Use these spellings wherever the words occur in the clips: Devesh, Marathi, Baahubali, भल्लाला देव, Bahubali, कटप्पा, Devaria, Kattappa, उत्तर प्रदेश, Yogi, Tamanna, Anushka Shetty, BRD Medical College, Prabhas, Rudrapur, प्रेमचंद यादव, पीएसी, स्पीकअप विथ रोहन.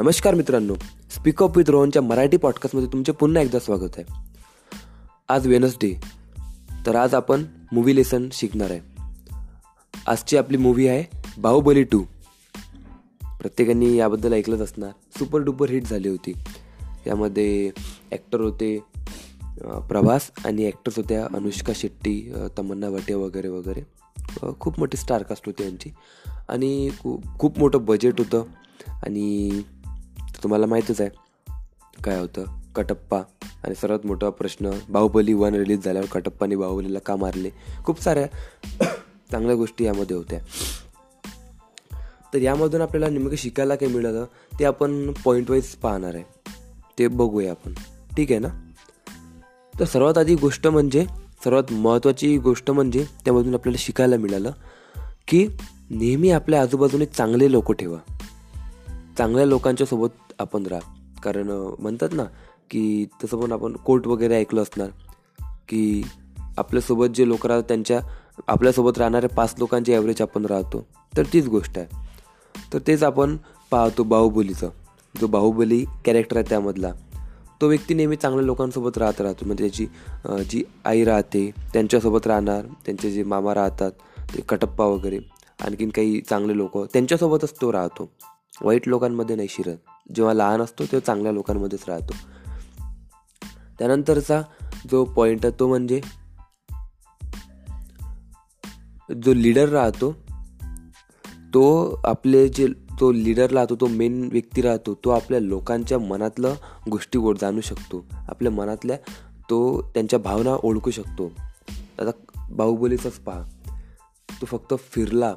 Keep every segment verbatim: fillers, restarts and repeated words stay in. नमस्कार मित्रांनो, speak up with रोहनच्या मराठी पॉडकास्टमध्ये तुमचे पुन्हा एकदा स्वागत आहे. आज वेनसडे, तर आज आपण मूवी लेसन शिकणार आहे. आजची आपली मूवी आहे बाहुबली टू. प्रत्येकाने याबद्दल ऐकलंच असणार. सुपर डुपर हिट झाली होती. यामध्ये ॲक्टर होते प्रभास आणि ॲक्टर्स होत्या अनुष्का शेट्टी, तमन्ना वाटे वगैरे वगैरे. खूप मोठी स्टारकास्ट होती यांची आणि खूप खूप मोठं बजेट होतं. आणि तुम्हाला माहीतच आहे काय होतं कटप्पा. आणि सर्वात मोठा प्रश्न, बाहुबली वन रिलीज झाल्यावर कटप्पाने बाहुबलीला का मारले. खूप साऱ्या चांगल्या गोष्टी यामध्ये होत्या. तर यामधून आपल्याला नेमकं शिकायला काय मिळालं ते आपण पॉईंट वाईज पाहणार आहे, ते बघूया आपण. ठीक आहे ना. तर सर्वात आधी गोष्ट म्हणजे, सर्वात महत्त्वाची गोष्ट म्हणजे त्यामधून आपल्याला शिकायला मिळालं की नेहमी आपल्या आजूबाजूने चांगले लोक ठेवा, चांगल्या लोकांच्या सोबत आपण राहा. कारण म्हणतात ना की तसं पण आपण कोर्ट वगैरे ऐकलं असणार की आपल्यासोबत जे लोक राहतात त्यांच्या, आपल्यासोबत राहणाऱ्या पाच लोकांची ॲव्हरेज आपण राहतो. तर तीच गोष्ट आहे. तर तेच आपण पाहतो बाहुबलीचं. जो बाहुबली कॅरेक्टर आहे त्यामधला तो व्यक्ती नेहमी चांगल्या लोकांसोबत राहत राहतो. म्हणजे त्याची जी आई राहते त्यांच्यासोबत राहणार, त्यांचे जे मामा राहतात ते कटप्पा वगैरे, आणखीन काही चांगले लोक त्यांच्यासोबतच तो राहतो. वाईट लोकांमध्ये नाही शिरत. जेव्हा लहान असतो तेव्हा चांगल्या लोकांमध्येच राहतो. त्यानंतरचा जो पॉईंट आहे तो म्हणजे जो लीडर राहतो तो आपले जे तो लीडर राहतो, तो मेन व्यक्ती राहतो, तो आपल्या लोकांच्या मनातलं गोष्टी ओढ जाणू शकतो. आपल्या मनातल्या तो त्यांच्या भावना ओळखू शकतो. आता बाहुबलीचाच पहा, तो फक्त फिरला,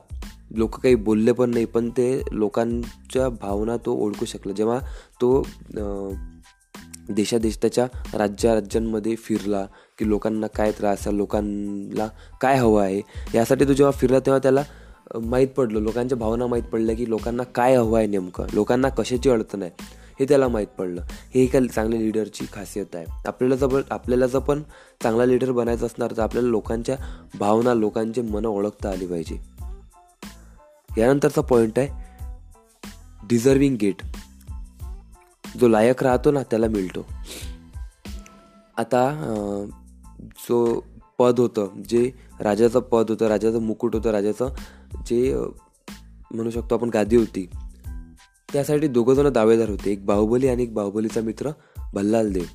लोक काही बोलले पण नाही, पण ते लोकांच्या भावना तो ओळखू शकला. जेव्हा तो देशादेश त्याच्या राज्या राज्यांमध्ये फिरला की लोकांना काय त्रास आहे, लोकांना काय हवं आहे, यासाठी तो जेव्हा फिरला तेव्हा त्याला माहीत पडलं, लोकांच्या भावना माहीत पडल्या की लोकांना काय हवं आहे, नेमकं लोकांना कशाची अडचण आहे हे त्याला माहीत पडलं. हे एका चांगल्या लीडरची खासियत आहे. आपल्याला जर आपल्याला जर पण चांगला लीडर बनायचं असणार तर आपल्याला लोकांच्या भावना, लोकांचे मनं ओळखता आली पाहिजे. यानंतरचा पॉईंट आहे डिझर्विंग गेट. जो लायक राहतो ना त्याला मिळतो. आता जो पद होतं, जे राजाचं पद होतं, राजाचं मुकुट होतं, राजाचं जे म्हणू शकतो आपण गादी होती, त्यासाठी दोघं जण दावेदार होते, एक बाहुबली आणि एक बाहुबलीचा मित्र भल्लाला देव.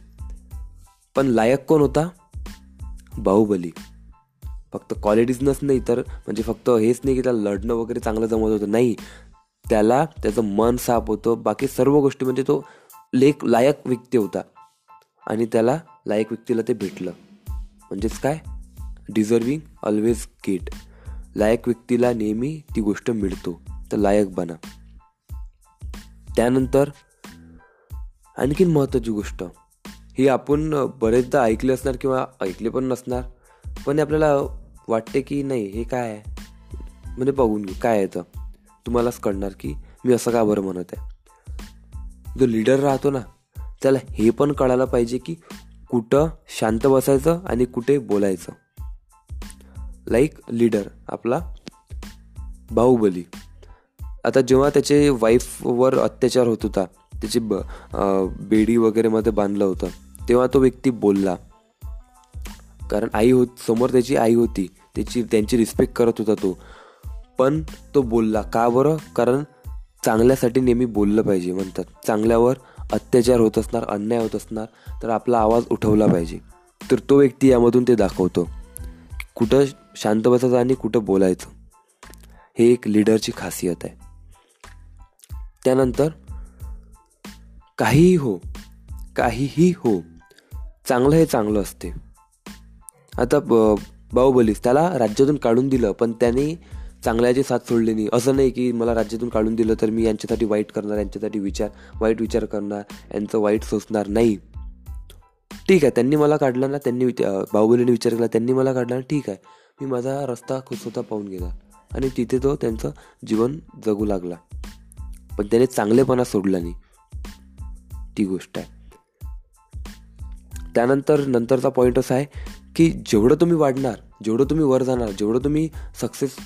पण लायक कोण होता? बाहुबली. फक्त क्वालिटीजनंच नाही, तर म्हणजे फक्त हेच नाही की त्याला लढणं वगैरे चांगलं जमत होतं, नाही, त्याला त्याचं मन साफ होतं, बाकी सर्व गोष्टी. म्हणजे तो लेख लायक व्यक्ती होता आणि त्याला लायक व्यक्तीला ते भेटलं. म्हणजेच काय, डिझर्विंग ऑलवेज गेट. लायक व्यक्तीला नेहमी ती गोष्ट मिळतो. तर लायक बना. त्यानंतर आणखीन महत्त्वाची गोष्ट, ही आपण बरेचदा ऐकले असणार किंवा ऐकले पण नसणार, पण आपल्याला वाटते की नाही हे काय आहे, म्हणजे बघून घेऊ काय आहे, तर तुम्हालाच कळणार की मी असं का बरं म्हणत आहे. जो लीडर राहतो ना त्याला हे पण कळायला पाहिजे की कुठं शांत बसायचं आणि कुठे बोलायचं. लाईक लीडर आपला बाहुबली, आता जेव्हा त्याचे वाईफवर अत्याचार होत होता, त्याची ब बेडी वगैरेमध्ये बांधलं होतं, तेव्हा तो व्यक्ती बोलला. कारण आई हो समोर त्याची आई होती, त्याची त्यांची रिस्पेक्ट करत होता तो, पण तो बोलला का बरं? कारण चांगल्यासाठी नेहमी बोललं पाहिजे. म्हणतात चांगल्यावर अत्याचार होत असणार, अन्याय होत असणार, तर आपला आवाज उठवला पाहिजे. तर तो व्यक्ती यामधून ते दाखवतो कुठं शांत बसायचं आणि कुठं बोलायचं. हे एक लीडरची खासियत आहे. त्यानंतर काहीही हो, काहीही हो, चांगलं हे चांगलं असते. आता बाहुबलीस त्याला राज्यातून काढून दिलं, पण त्याने चांगल्याची साथ सोडली नाही. असं नाही की मला राज्यातून काढून दिलं तर मी यांच्यासाठी वाईट करणार, यांच्यासाठी विचार वाईट विचार करणार, यांचं वाईट सोचणार, नाही. ठीक आहे, त्यांनी मला काढलं ना, त्यांनी बाहुबलीने विचार केला, त्यांनी मला काढला, ठीक आहे, मी माझा रस्ता खुद स्वतः पाहून गेला आणि तिथे तो त्यांचं जीवन जगू लागला, पण त्याने चांगलेपणा सोडला नाही, ती गोष्ट आहे. त्यानंतर नंतरचा पॉईंट असा आहे की जेवढं तुम्ही वाढणार, जेवढं तुम्ही वर जाणार, जेवढं तुम्ही सक्सेस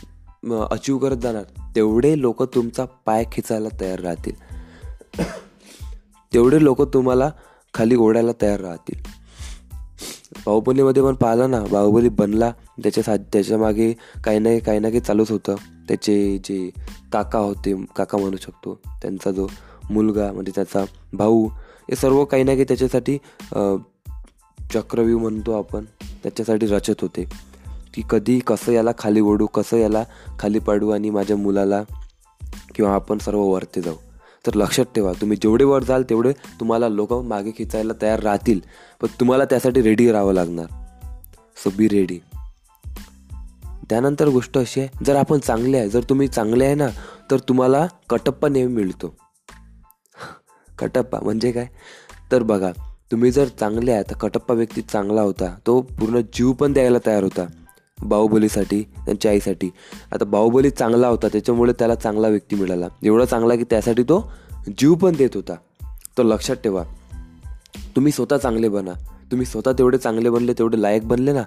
अचीव करत जाणार, तेवढे लोक तुमचा पाय खेचायला तयार राहतील. तेवढे लोक तुम्हाला खाली ओढायला तयार राहतील. बाहुबलीमध्ये पण पाहिलं ना, बाहुबली बनला त्याच्या सा त्याच्या मागे काही ना काही ना काही चालूच होतं. त्याचे जे काका होते, काका म्हणू शकतो, त्यांचा जो मुलगा म्हणजे त्याचा भाऊ, हे सर्व काही ना काही त्याच्यासाठी चक्रव्यूह म्हणतो आपण, त्याच्यासाठी रचत होते की कधी कसं याला खाली ओढू, कसं याला खाली पाडू आणि माझ्या मुलाला किंवा आपण सर्व वरती जाऊ. तर लक्षात ठेवा, तुम्ही जेवढे वर जाल तेवढे तुम्हाला लोक मागे खेचायला तयार राहतील, पण तुम्हाला त्यासाठी रेडी राहावं लागणार. So be ready. त्यानंतर गोष्ट अशी आहे, जर आपण चांगले आहे, जर तुम्ही चांगले आहे ना, तर तुम्हाला कटप्पा नेहमी मिळतो. कटप्पा म्हणजे काय, तर बघा, तुम्ही जर चांगले आहे तर कटप्पा व्यक्ती चांगला होता, तो पूर्ण जीव पण द्यायला तयार होता बाहुबलीसाठी, त्यांच्या आईसाठी. आता बाहुबली चांगला होता त्याच्यामुळे त्याला चांगला व्यक्ती मिळाला, एवढा चांगला की त्यासाठी तो जीव पण देत होता. तर लक्षात ठेवा, तुम्ही स्वतः चांगले बना. तुम्ही स्वतः तेवढे चांगले बनले, तेवढे लायक बनले ना,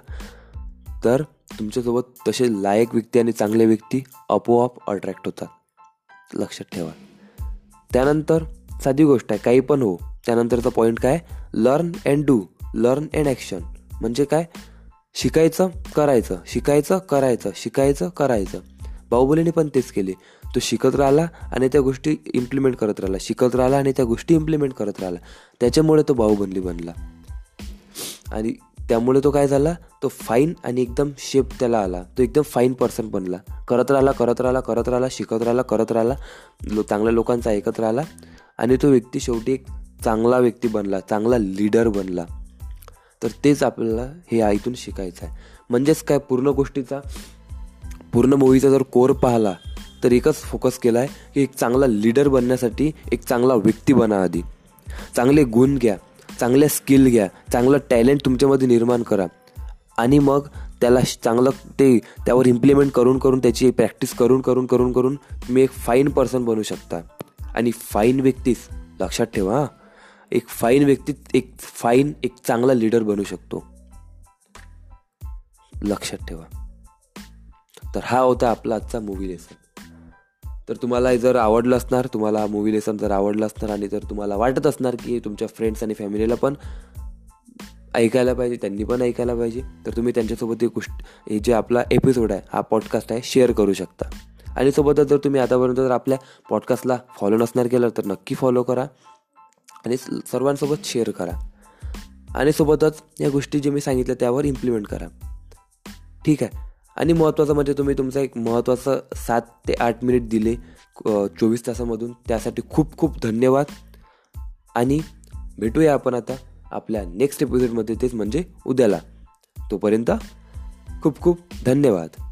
तर तुमच्यासोबत तसे लायक व्यक्ती आणि चांगले व्यक्ती आपोआप अट्रॅक्ट होतात. लक्षात ठेवा. त्यानंतर साधी गोष्ट आहे, काही पण हो, त्यानंतरचा पॉईंट काय, learn and do, learn and action. म्हणजे काय, शिकायचं करायचं, शिकायचं करायचं, शिकायचं करायचं. बाहुबलीने पण तेच केले, तो शिकत राहिला आणि त्या गोष्टी इम्प्लिमेंट करत राहिला, शिकत राहिला आणि त्या गोष्टी इम्प्लिमेंट करत राहिला. त्याच्यामुळे तो बाहुबली बनला आणि त्यामुळे तो काय झाला, तो फाईन आणि एकदम शेप त्याला आला, तो एकदम फाईन पर्सन बनला. करत राहिला, करत राहिला, करत राहिला, शिकत राहिला, करत राहिला, लो चांगल्या लोकांचा ऐकत राहिला आणि तो व्यक्ती शेवटी एक चांगला व्यक्ती बनला, चांगला लीडर बनला. तर तेच आपल्याला हे आईतून शिकायचं आहे. म्हणजेच काय, पूर्ण गोष्टीचा, पूर्ण मूवीचा जर कोर पाहिला तर एकच फोकस केला आहे की एक चांगला लीडर बनण्यासाठी एक चांगला व्यक्ती बना. आधी चांगले गुण घ्या, चांगले स्किल घ्या, चांगलं टॅलेंट तुमच्यामध्ये निर्माण करा आणि मग त्याला चांगलं ते त्यावर इम्प्लिमेंट करून करून त्याची प्रॅक्टिस करून करून करून करून तुम्ही एक फाईन पर्सन बनू शकता. आणि फाईन व्यक्तीच, लक्षात ठेवा हां, एक फाईन व्यक्ती एक फाईन एक चांगला लीडर बनू शकतो. लक्षात ठेवा. तर हा होता आपला आजचा मूवी लेसन. तर तुम्हाला जर आवडलं असणार, तुम्हाला मूवी लेसन जर आवडलं असणार आणि जर तुम्हाला वाटत असणार की तुमच्या फ्रेंड्स आणि फॅमिलीला पण ऐकायला पाहिजे, त्यांनी पण ऐकायला पाहिजे, तर तुम्ही त्यांच्यासोबत ही गोष्ट, हे जे आपला एपिसोड आहे, हा पॉडकास्ट आहे, शेअर करू शकता. आणि सोबतच जर तुम्ही आतापर्यंत जर आपल्या पॉडकास्टला फॉलो नसणार केलं तर नक्की फॉलो करा आणि सर्वांसोबत शेअर करा आणि सोबतच या गोष्टी जे मी सांगितल्या त्यावर इम्प्लिमेंट करा. ठीक आहे. आणि महत्त्वाचं म्हणजे तुम्ही तुमचा एक महत्त्वाचा सात ते आठ मिनिट दिले चोवीस तासामधून, त्यासाठी खूप खूप धन्यवाद. आणि भेटूया आपण आता आपल्या नेक्स्ट एपिसोडमध्ये, तेच म्हणजे उद्याला. तोपर्यंत खूप खूप धन्यवाद.